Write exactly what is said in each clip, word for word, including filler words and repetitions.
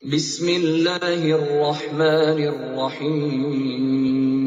Bismillahi rahmanir rahim.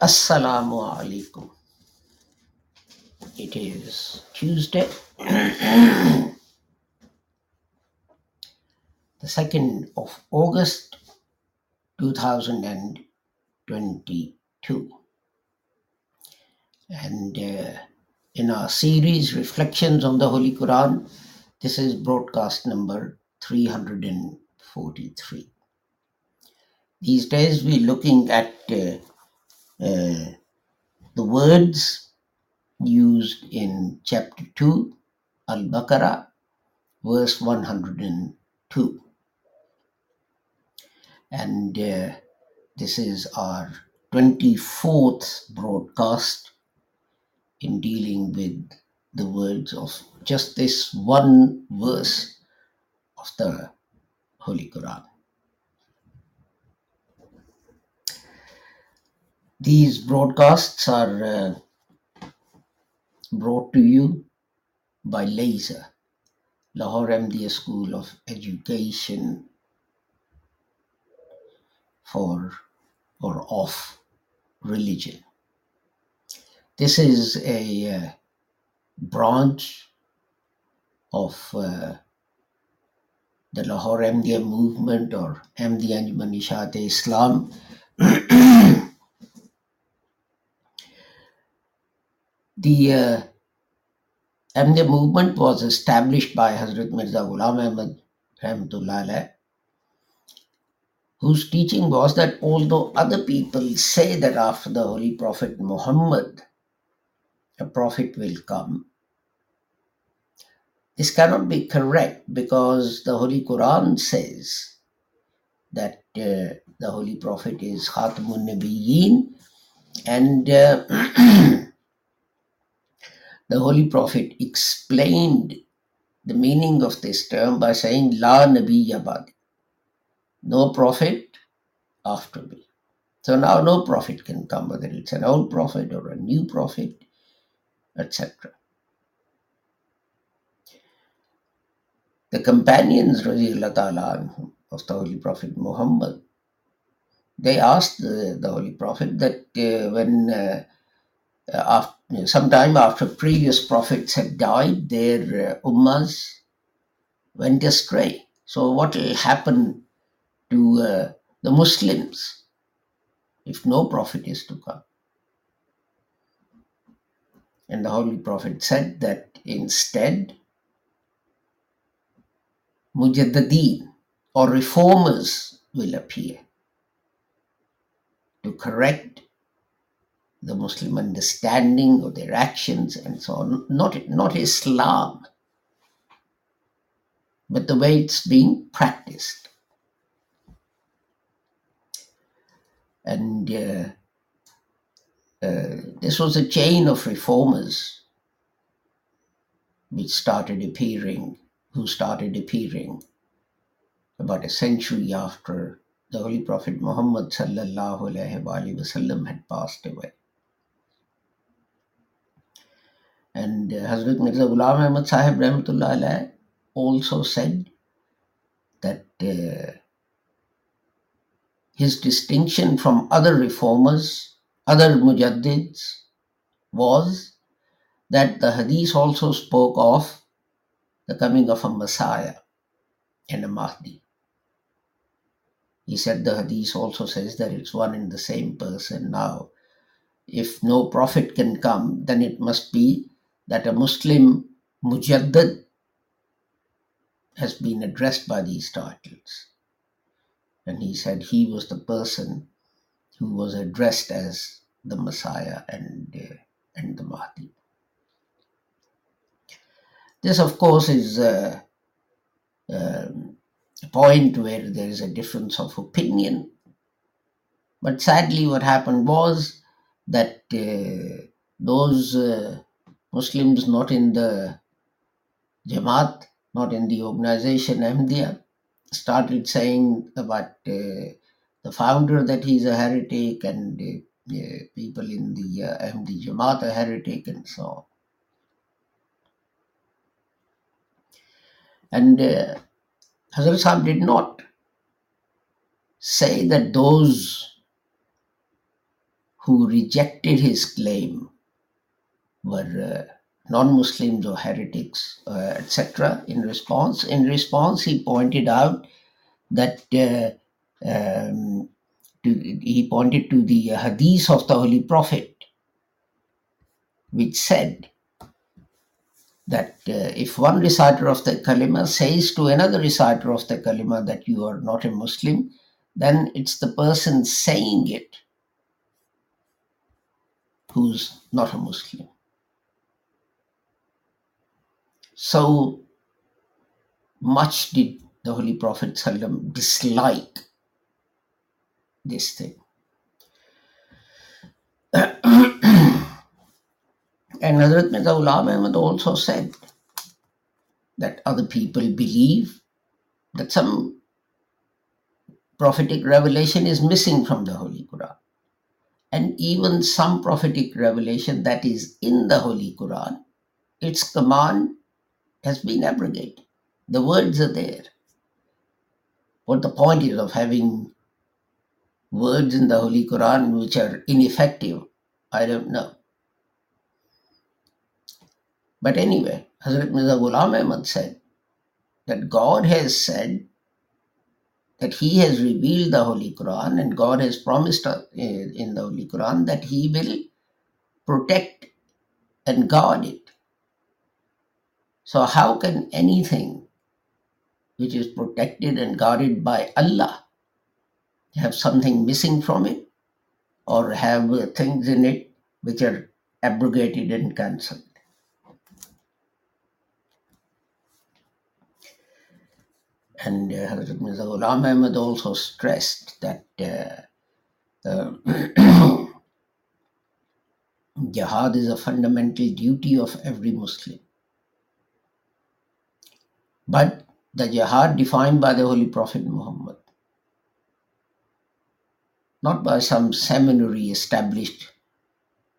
Assalamu alaikum. It is Tuesday, the second of August, two thousand twenty-two. And uh, in our series, Reflections on the Holy Quran, this is broadcast number three hundred forty-three. These days we're looking at uh, Uh, the words used in chapter two, Al-Baqarah, verse one hundred two. And uh, this is our twenty-fourth broadcast in dealing with the words of just this one verse of the Holy Quran. These broadcasts are uh, brought to you by LASER, Lahore M D A School of Education for or of Religion. This is a uh, branch of uh, the Lahore M D A movement or M D A Anjuman Ishaat-e-Islam. The uh, M D A movement was established by Hazrat Mirza Ghulam Ahmed rahmatullahi alayh, whose teaching was that although other people say that after the Holy Prophet Muhammad, a prophet will come, this cannot be correct because the Holy Quran says that uh, the Holy Prophet is Khatam un Nabiyyin, and uh, the Holy Prophet explained the meaning of this term by saying, La Nabi Yabad, no prophet after me. So now no prophet can come, whether it's an old prophet or a new prophet, et cetera. The companions, radiyallahu ta'ala anhum, of the Holy Prophet Muhammad, they asked the, the Holy Prophet that uh, when uh, after sometime after previous prophets had died, their uh, ummas went astray. So what will happen to uh, the Muslims if no prophet is to come? And the Holy Prophet said that instead, Mujaddadi or reformers will appear to correct the Muslim understanding of their actions and so on, not, not Islam, but the way it's being practiced. And uh, uh, this was a chain of reformers which started appearing, who started appearing about a century after the Holy Prophet Muhammad sallallahu alaihi wasallam had passed away. And uh, Hazrat Mirza Ghulam Ahmed Sahib rahmatullahi alayhi also said that uh, his distinction from other reformers, other mujaddids, was that the hadith also spoke of the coming of a Messiah and a Mahdi. He said the hadith also says that it's one and the same person. Now, if no prophet can come, then it must be that a Muslim mujaddid has been addressed by these titles. And he said he was the person who was addressed as the Messiah and, uh, and the Mahdi. This, of course, is a, a point where there is a difference of opinion. But sadly, what happened was that uh, those uh, Muslims not in the Jamaat, not in the organization Ahmadiyya, started saying about uh, the founder that he's a heretic and uh, uh, people in the uh, Ahmadi Jamaat are heretic and so on. And uh, Hazrat Sahib did not say that those who rejected his claim were uh, non-Muslims or heretics, uh, et cetera. In response, in response, he pointed out that uh, um, to, he pointed to the hadith of the Holy Prophet, which said that uh, if one reciter of the kalima says to another reciter of the kalima that you are not a Muslim, then it's the person saying it who's not a Muslim. So much did the Holy Prophet ﷺ dislike this thing. And Hazrat Mirza Ghulam Ahmed also said that other people believe that some prophetic revelation is missing from the Holy Quran. And even some prophetic revelation that is in the Holy Quran, its command has been abrogated. The words are there. What the point is of having words in the Holy Quran which are ineffective, I don't know. But anyway, Hazrat Mirza Ghulam Ahmed said that God has said that He has revealed the Holy Quran, and God has promised in the Holy Quran that He will protect and guard it. So how can anything which is protected and guarded by Allah have something missing from it or have things in it which are abrogated and cancelled? And uh, Hazrat Mirza Ghulam Ahmed also stressed that uh, uh, jihad is a fundamental duty of every Muslim. But the jihad defined by the Holy Prophet Muhammad, not by some seminary established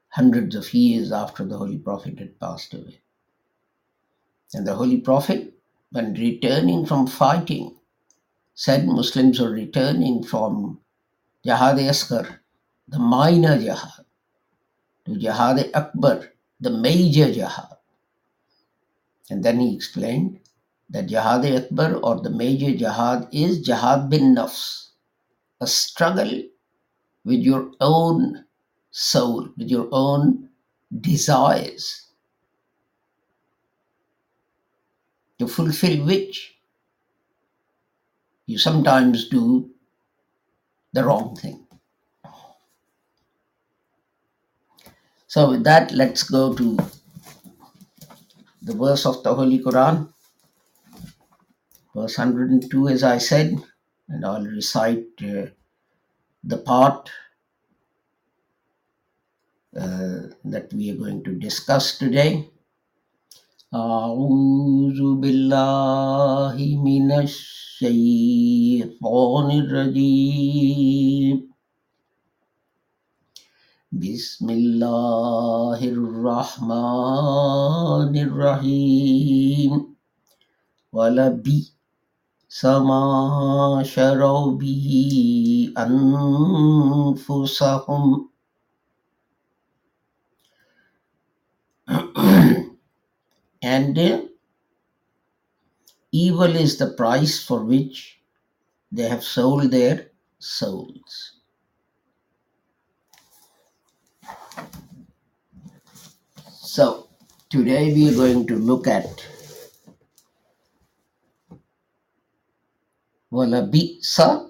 hundreds of years after the Holy Prophet had passed away. And the Holy Prophet, when returning from fighting, said Muslims are returning from Jihad-e-Asghar, the minor jihad, to Jihad-e-Akbar, the major jihad. And then he explained that Jihad-e-Akbar or the major jihad is jihad bin nafs, a struggle with your own soul, with your own desires, to fulfill which you sometimes do the wrong thing. So with that, let's go to the verse of the Holy Quran, verse one hundred two, as I said, and I'll recite uh, the part uh, that we are going to discuss today. A'uzu billahi minash shaytanir rajim. Bismillahi rahmanir rahim. Wa la Sama Sharaubi Anfusahum. And uh, evil is the price for which they have sold their souls. So, today we are going to look at Wa la bisa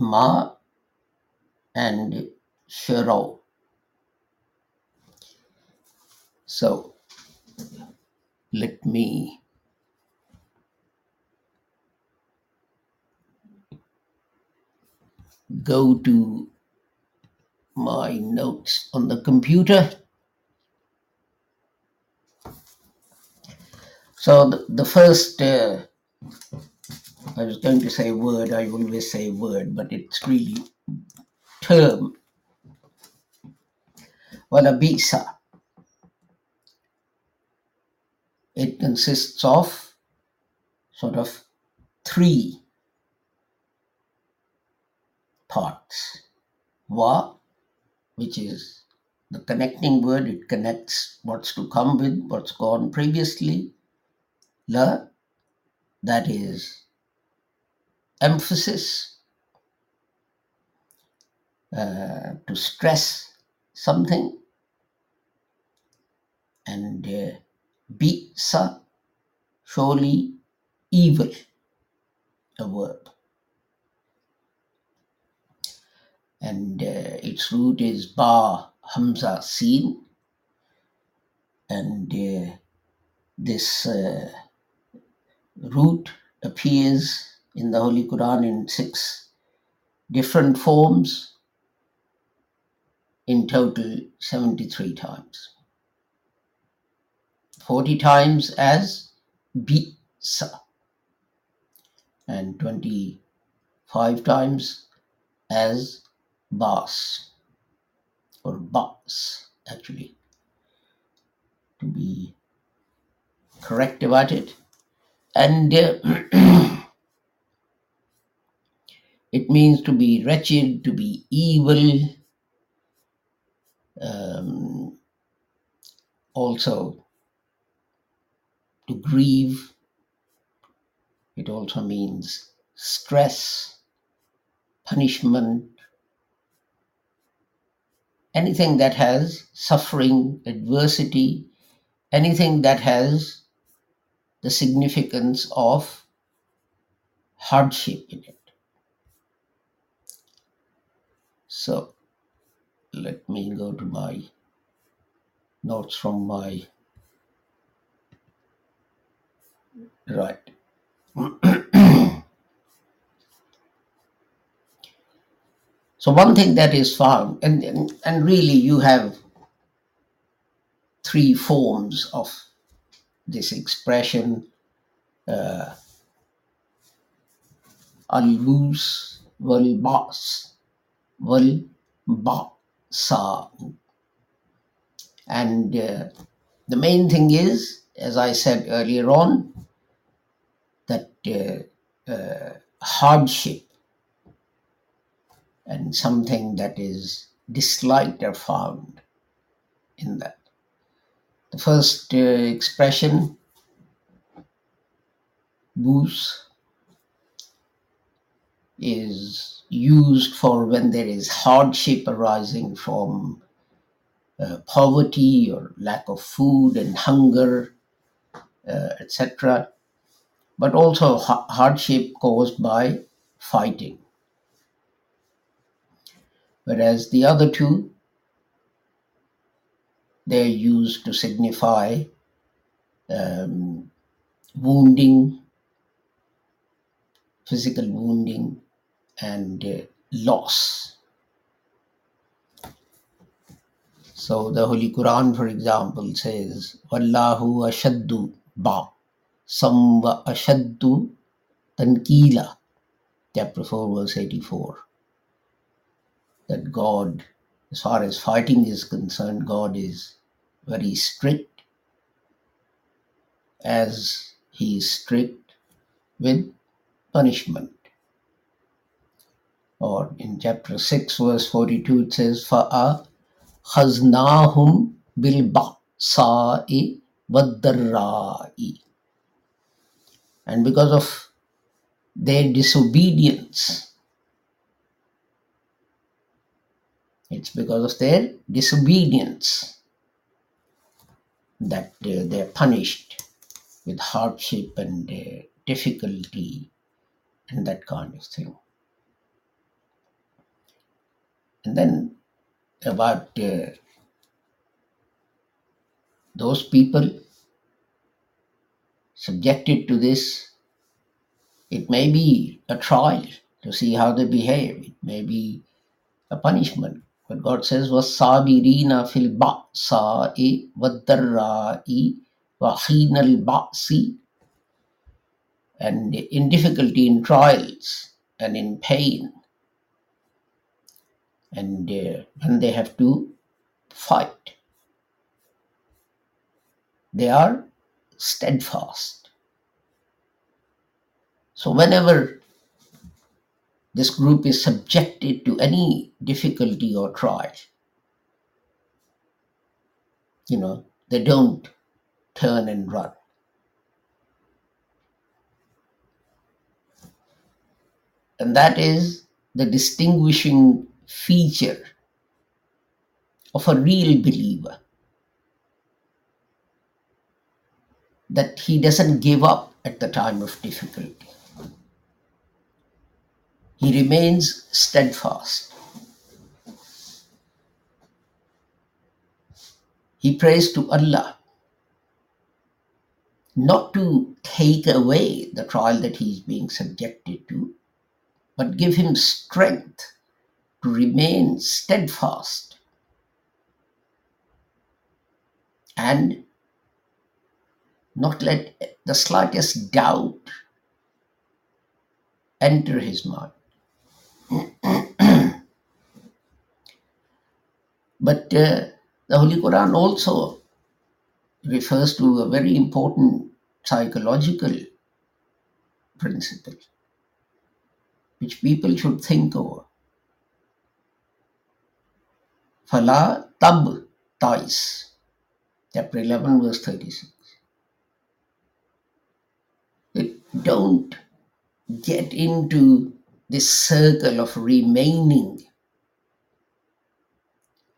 ma and sharaw. So let me go to my notes on the computer. So the, the first, uh, I was going to say word, I always say word, but it's really term. Wa la bisa. It consists of sort of three parts. Wa, which is the connecting word, it connects what's to come with what's gone previously. La, that is emphasis, uh, to stress something, and uh, bisa, surely evil, a word, and uh, its root is ba hamza seen, and uh, this uh, root appears in the Holy Quran in six different forms, in total seventy-three times. forty times as bisa, and twenty-five times as ba's, or ba's actually, to be correct about it. And uh, it means to be wretched, to be evil, um, also to grieve. It also means stress, punishment, anything that has suffering, adversity, anything that has the significance of hardship in it. So let me go to my notes from my right. So one thing that is found, and, and and really you have three forms of this expression, uh, al-bus, wal-ba's, wal-ba'sa. And uh, the main thing is, as I said earlier on, that uh, uh, hardship and something that is disliked are found in that. The first uh, expression, bus, is used for when there is hardship arising from uh, poverty or lack of food and hunger, uh, et cetera, but also ha- hardship caused by fighting. Whereas the other two, they're used to signify um, wounding, physical wounding, and uh, loss. So the Holy Quran, for example, says, Wallahu Ashadu Ba Samba Ashaddu Tanqila, chapter four, verse eighty-four, that God, as far as fighting is concerned, God is very strict, as he is strict with punishment. Or in chapter six, verse forty-two, it says, Fa akhadhnahum bil-ba'sa-i wadh-dharra-i. And because of their disobedience, it's because of their disobedience that uh, they're punished with hardship and uh, difficulty and that kind of thing. And then about uh, those people subjected to this, it may be a trial to see how they behave. It may be a punishment. But God says, وَالصَّابِرِينَ فِي الْبَعْسَاءِ وَالضَّرَّاءِ وَحِينَ الْبَأْسِ. And in difficulty, in trials, and in pain, and uh, when they have to fight, they are steadfast. So whenever this group is subjected to any difficulty or trial, you know, they don't turn and run. And that is the distinguishing feature of a real believer, that he doesn't give up at the time of difficulty. He remains steadfast. He prays to Allah not to take away the trial that he is being subjected to, but give him strength to remain steadfast and not let the slightest doubt enter his mind. But uh, the Holy Quran also refers to a very important psychological principle which people should think over. Fala tab tais, chapter eleven, verse thirty-six. Don't get into this circle of remaining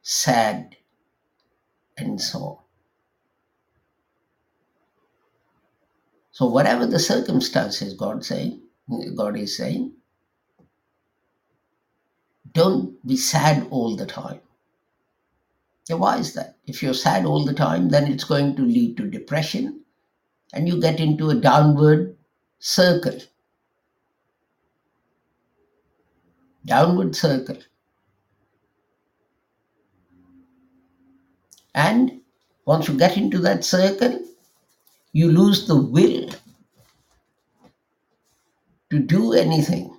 sad and so on. So whatever the circumstances, God saying, God is saying, don't be sad all the time. Now why is that? If you're sad all the time, then it's going to lead to depression and you get into a downward circle. Downward circle. And once you get into that circle, you lose the will to do anything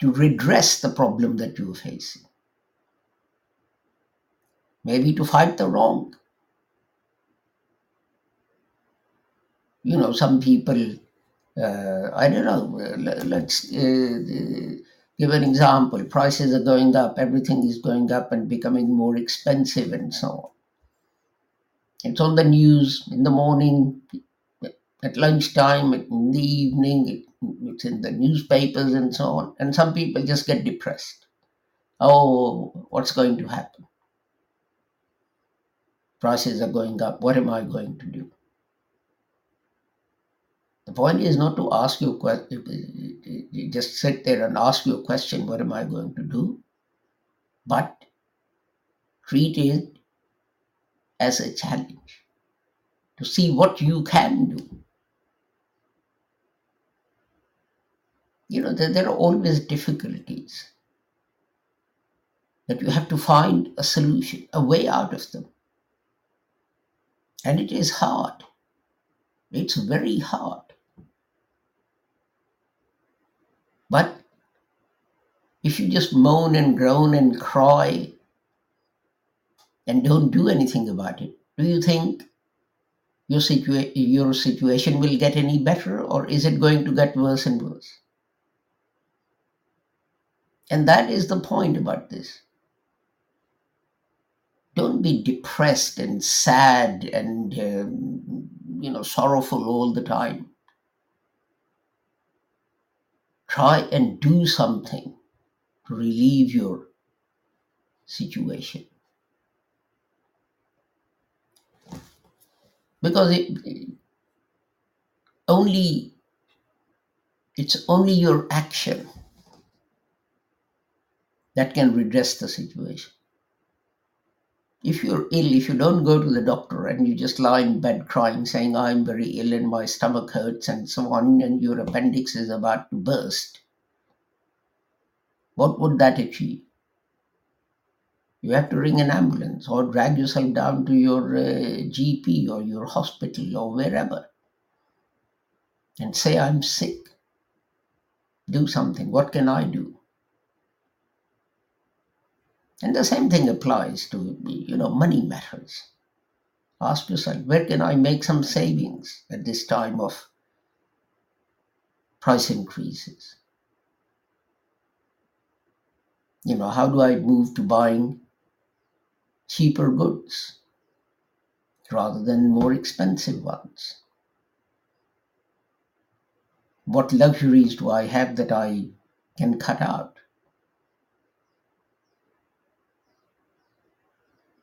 to redress the problem that you're facing. Maybe to fight the wrong. You know, some people, uh, I don't know, let's uh, give an example. Prices are going up, everything is going up and becoming more expensive and so on. It's on the news in the morning, at lunchtime, in the evening, it's in the newspapers and so on. And some people just get depressed. Oh, what's going to happen? Prices are going up, what am I going to do? The point is not to ask you, you just sit there and ask your question, what am I going to do? But treat it as a challenge to see what you can do. You know, there, there are always difficulties that you have to find a solution, a way out of them. And it is hard. It's very hard. But if you just moan and groan and cry and don't do anything about it, do you think your, situa- your situation will get any better, or is it going to get worse and worse? And that is the point about this. Don't be depressed and sad and, um, you know, sorrowful all the time. Try and do something to relieve your situation. Because it, only, it's only your action that can redress the situation. If you're ill, if you don't go to the doctor and you just lie in bed crying, saying, I'm very ill and my stomach hurts and so on, and your appendix is about to burst, what would that achieve? You have to ring an ambulance or drag yourself down to your uh, G P or your hospital or wherever and say, I'm sick. Do something. What can I do? And the same thing applies to, you know, money matters. Ask yourself, where can I make some savings at this time of price increases? You know, how do I move to buying cheaper goods rather than more expensive ones? What luxuries do I have that I can cut out?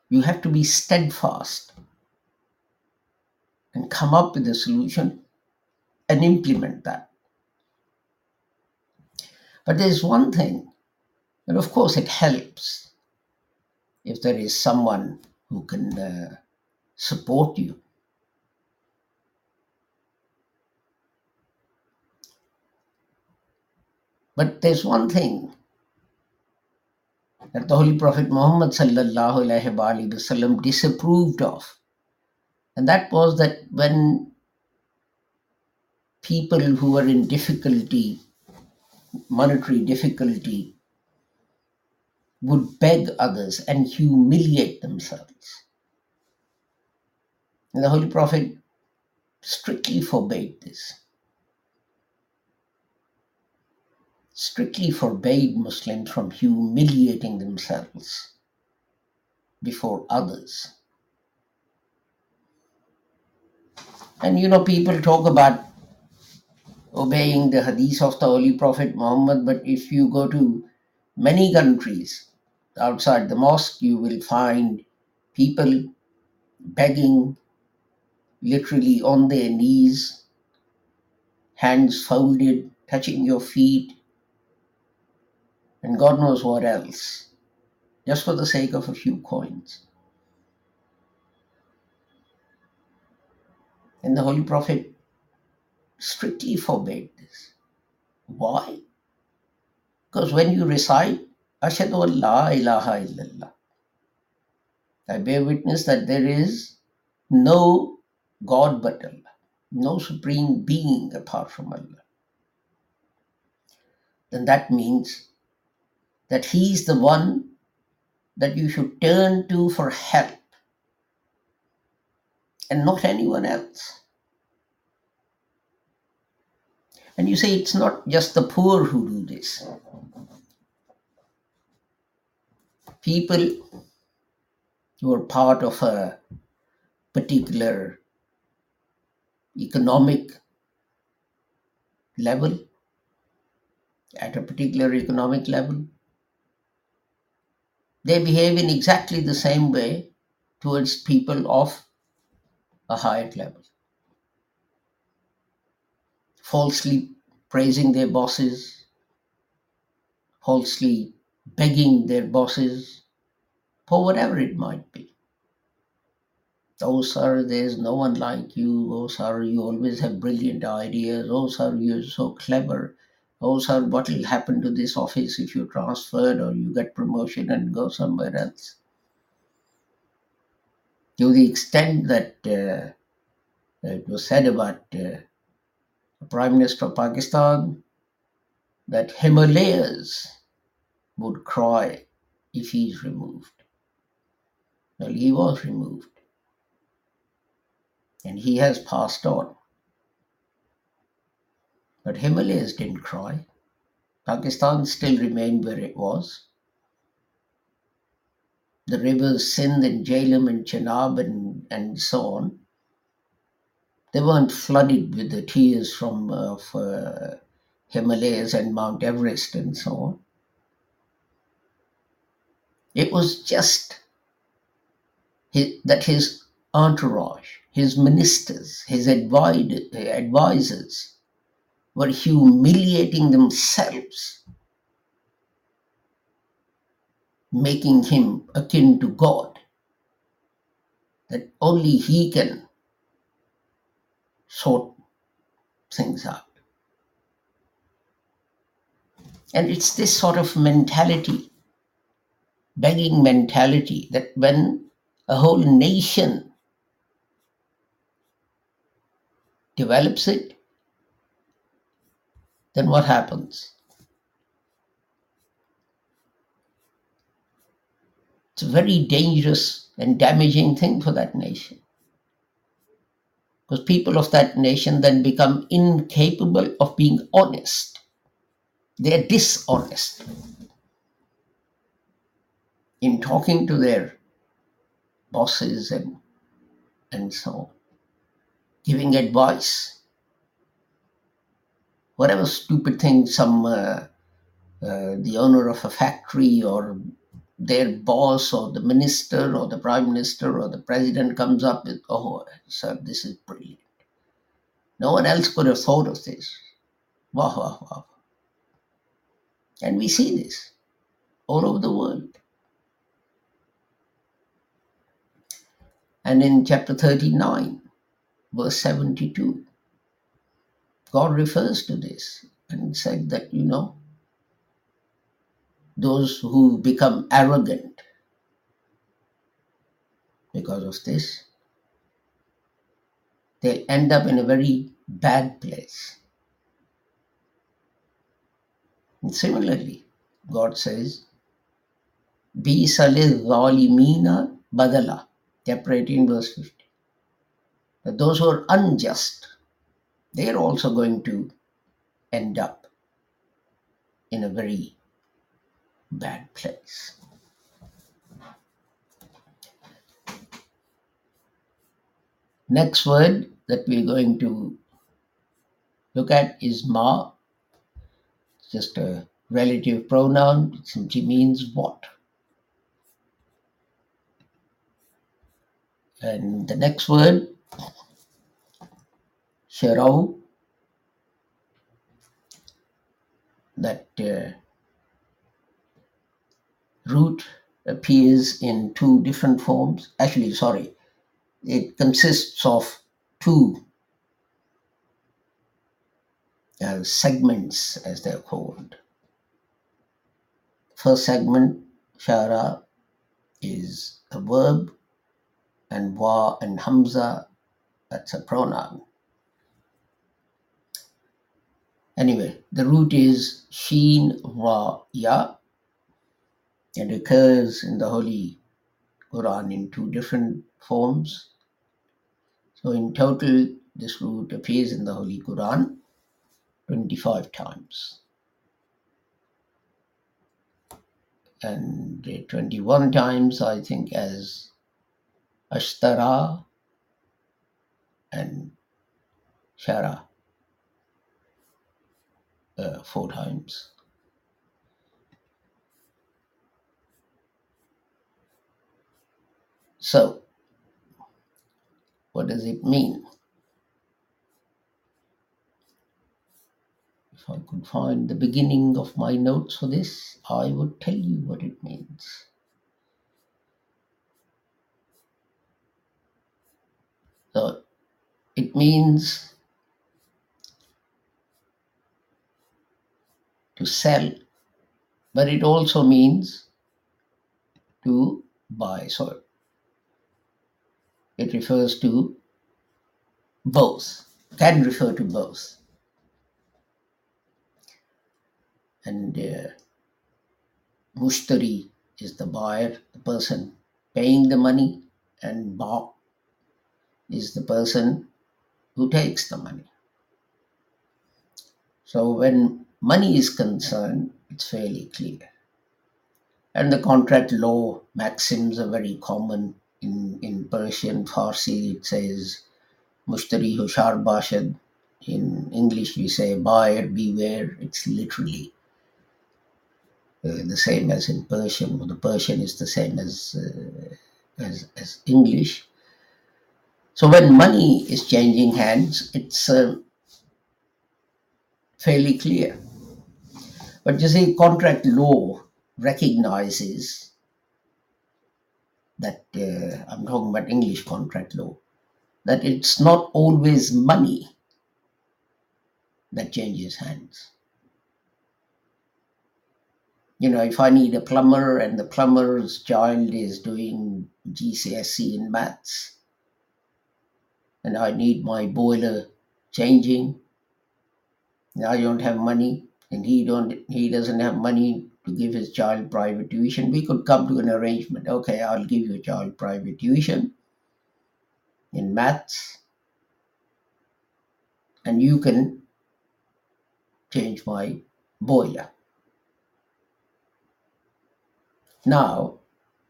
You have to be steadfast and come up with a solution and implement that. But there's one thing, and of course it helps if there is someone who can uh, support you. But there's one thing that the Holy Prophet Muhammad sallallahu alaihi wasallam disapproved of, and that was that when people who were in difficulty, monetary difficulty, would beg others and humiliate themselves. And the Holy Prophet strictly forbade this. Strictly forbade Muslims from humiliating themselves before others. And you know, people talk about obeying the hadith of the Holy Prophet Muhammad, but if you go to many countries outside the mosque, you will find people begging, literally on their knees, hands folded, touching your feet, and God knows what else, just for the sake of a few coins. And the Holy Prophet strictly forbade this. Why? Because when you recite, Ashadu Allah ilaha illallah, I bear witness that there is no God but Allah, no supreme being apart from Allah, then that means that he is the one that you should turn to for help and not anyone else. And you say it's not just the poor who do this. People who are part of a particular economic level, at a particular economic level, they behave in exactly the same way towards people of a higher level. Falsely praising their bosses, falsely begging their bosses, for whatever it might be. Oh sir, there's no one like you. Oh sir, you always have brilliant ideas. Oh sir, you're so clever. Oh, sir, what will happen to this office if you're transferred or you get promotion and go somewhere else? To the extent that uh, it was said about uh, the Prime Minister of Pakistan, that Himalayas would cry if he's removed. Well, he was removed. And he has passed on. But Himalayas didn't cry. Pakistan still remained where it was. The rivers Sindh and Jhelum and Chenab and, and so on, they weren't flooded with the tears from of, uh, Himalayas and Mount Everest and so on. It was just his, that his entourage, his ministers, his advi- advisors, were humiliating themselves making him akin to God, that only he can sort things out. And it's this sort of mentality, begging mentality, that when a whole nation develops it, then what happens? It's a very dangerous and damaging thing for that nation, because people of that nation then become incapable of being honest. They are dishonest in talking to their bosses and, and so on, giving advice, whatever stupid thing some uh, uh, the owner of a factory or their boss or the minister or the prime minister or the president comes up with, oh, sir, this is brilliant. No one else could have thought of this. Wow, wow, wow. And we see this all over the world. And in chapter thirty-nine, verse seventy-two, God refers to this and said that, you know, those who become arrogant because of this, they end up in a very bad place. And similarly, God says, Bisa liz-zalimina badala, chapter eighteen, verse fifty. That those who are unjust, they are also going to end up in a very bad place. Next word that we're going to look at is ma. Just a relative pronoun. It simply means what. And the next word, sharawhu, that uh, root appears in two different forms. Actually, sorry, it consists of two Uh, segments, as they're called. First segment, shara, is a verb, and wa and hamza, that's a pronoun. Anyway, the root is sheen wa ya. It occurs in the Holy Quran in two different forms. So in total, this root appears in the Holy Quran twenty-five times, and twenty-one times, I think, as ashtara and shara, uh, four times. So, what does it mean? If I could find the beginning of my notes for this, I would tell you what it means. So, it means to sell, but it also means to buy. So, it refers to both, can refer to both. And uh, Mushtari is the buyer, the person paying the money, and ba is the person who takes the money. So when money is concerned, it's fairly clear. And the contract law maxims are very common in, in Persian, Farsi, it says Mushtari Hushar Bashad. In English, we say buyer, beware. It's literally Uh, the same as in Persian, or the Persian is the same as, uh, as as English. So when money is changing hands, it's uh, fairly clear. But you see, contract law recognizes that uh, I'm talking about English contract law, that it's not always money that changes hands. You know, if I need a plumber and the plumber's child is doing G C S E in maths and I need my boiler changing, I don't have money and he don't he doesn't have money to give his child private tuition, we could come to an arrangement. Okay, I'll give your child private tuition in maths and you can change my boiler. Now,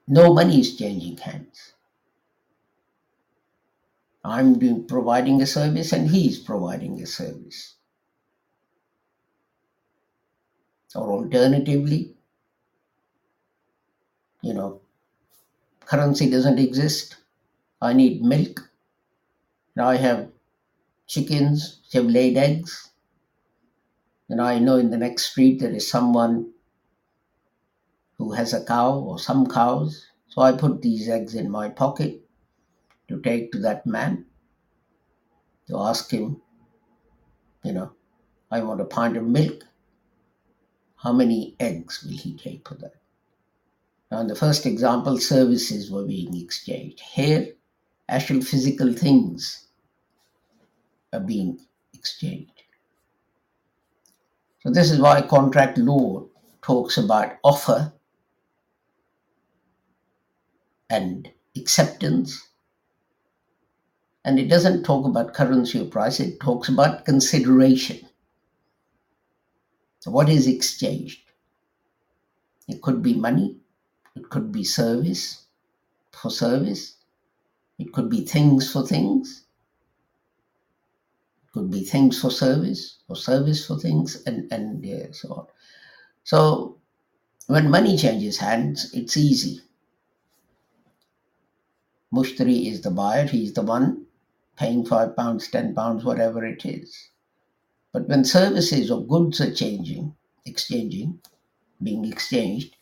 no money is changing hands. I'm doing, providing a service and he's providing a service. Or alternatively, you know, currency doesn't exist. I need milk. And I have chickens, have laid eggs. And I know in the next street there is someone who has a cow or some cows. So I put these eggs in my pocket to take to that man, to ask him, you know, I want a pint of milk. How many eggs will he take for that? Now in the first example, services were being exchanged. Here, actual physical things are being exchanged. So this is why contract law talks about offer and acceptance, and it doesn't talk about currency or price, it talks about consideration. So what is exchanged? It could be money, it could be service for service, it could be things for things, it could be things for service or service for things, and, and uh, so on. So when money changes hands, it's easy. Mushtari is the buyer, he's the one paying five pounds, ten pounds, whatever it is. But when services or goods are changing, exchanging, being exchanged,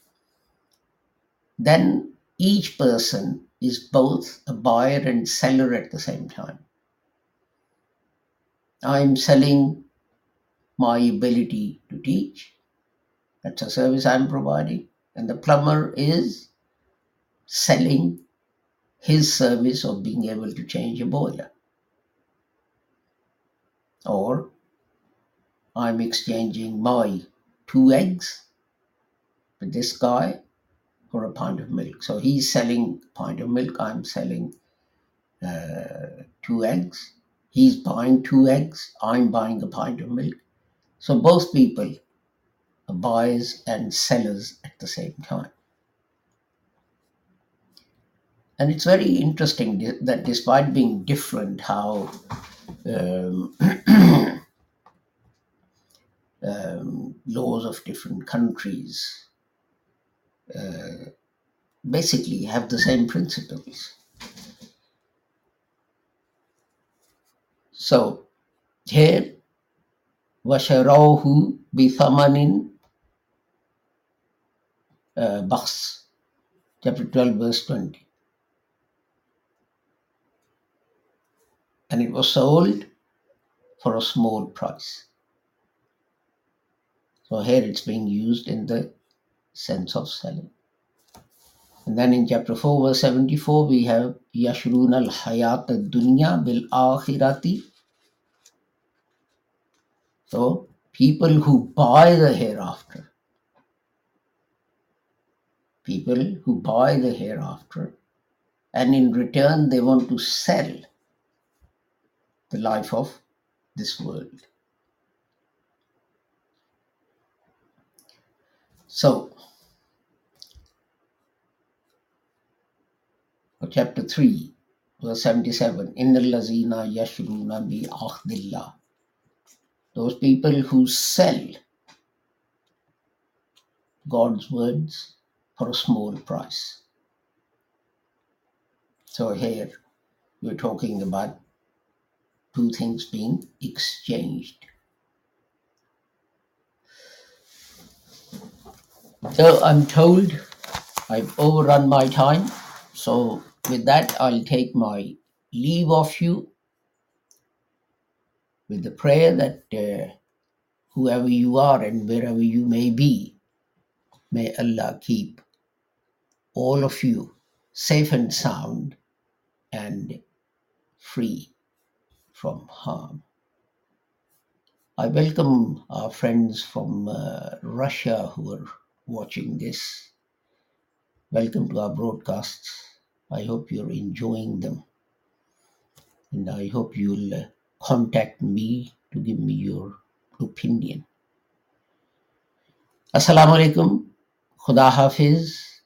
then each person is both a buyer and seller at the same time. I'm selling my ability to teach. That's a service I'm providing. And the plumber is selling his service of being able to change a boiler. Or I'm exchanging my two eggs with this guy for a pint of milk. So he's selling a pint of milk, I'm selling uh, two eggs. He's buying two eggs, I'm buying a pint of milk. So both people are buyers and sellers at the same time. And it's very interesting that despite being different, how um, um, laws of different countries uh, basically have the same principles. So here, wa sharawhu bithamanin bakhs, chapter twelve, verse twenty. And it was sold for a small price. So here it's being used in the sense of selling. And then in chapter four, verse seventy-four, we have Yashrun al Hayat ad Dunya bil Akhirati. So people who buy the hereafter, people who buy the hereafter, and in return they want to sell the life of this world. So, chapter three, verse seventy-seven, Innalazina yashruna bi ahdillah. Those people who sell God's words for a small price. So here we're talking about two things being exchanged. So I'm told I've overrun my time, So with that, I'll take my leave of you with the prayer that uh, whoever you are and wherever you may be, may Allah keep all of you safe and sound and free from harm. I welcome our friends from uh, Russia who are watching this. Welcome to our broadcasts. I hope you're enjoying them. And I hope you'll uh, contact me to give me your opinion. Assalamu alaikum, khuda hafiz,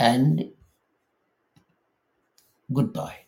and goodbye.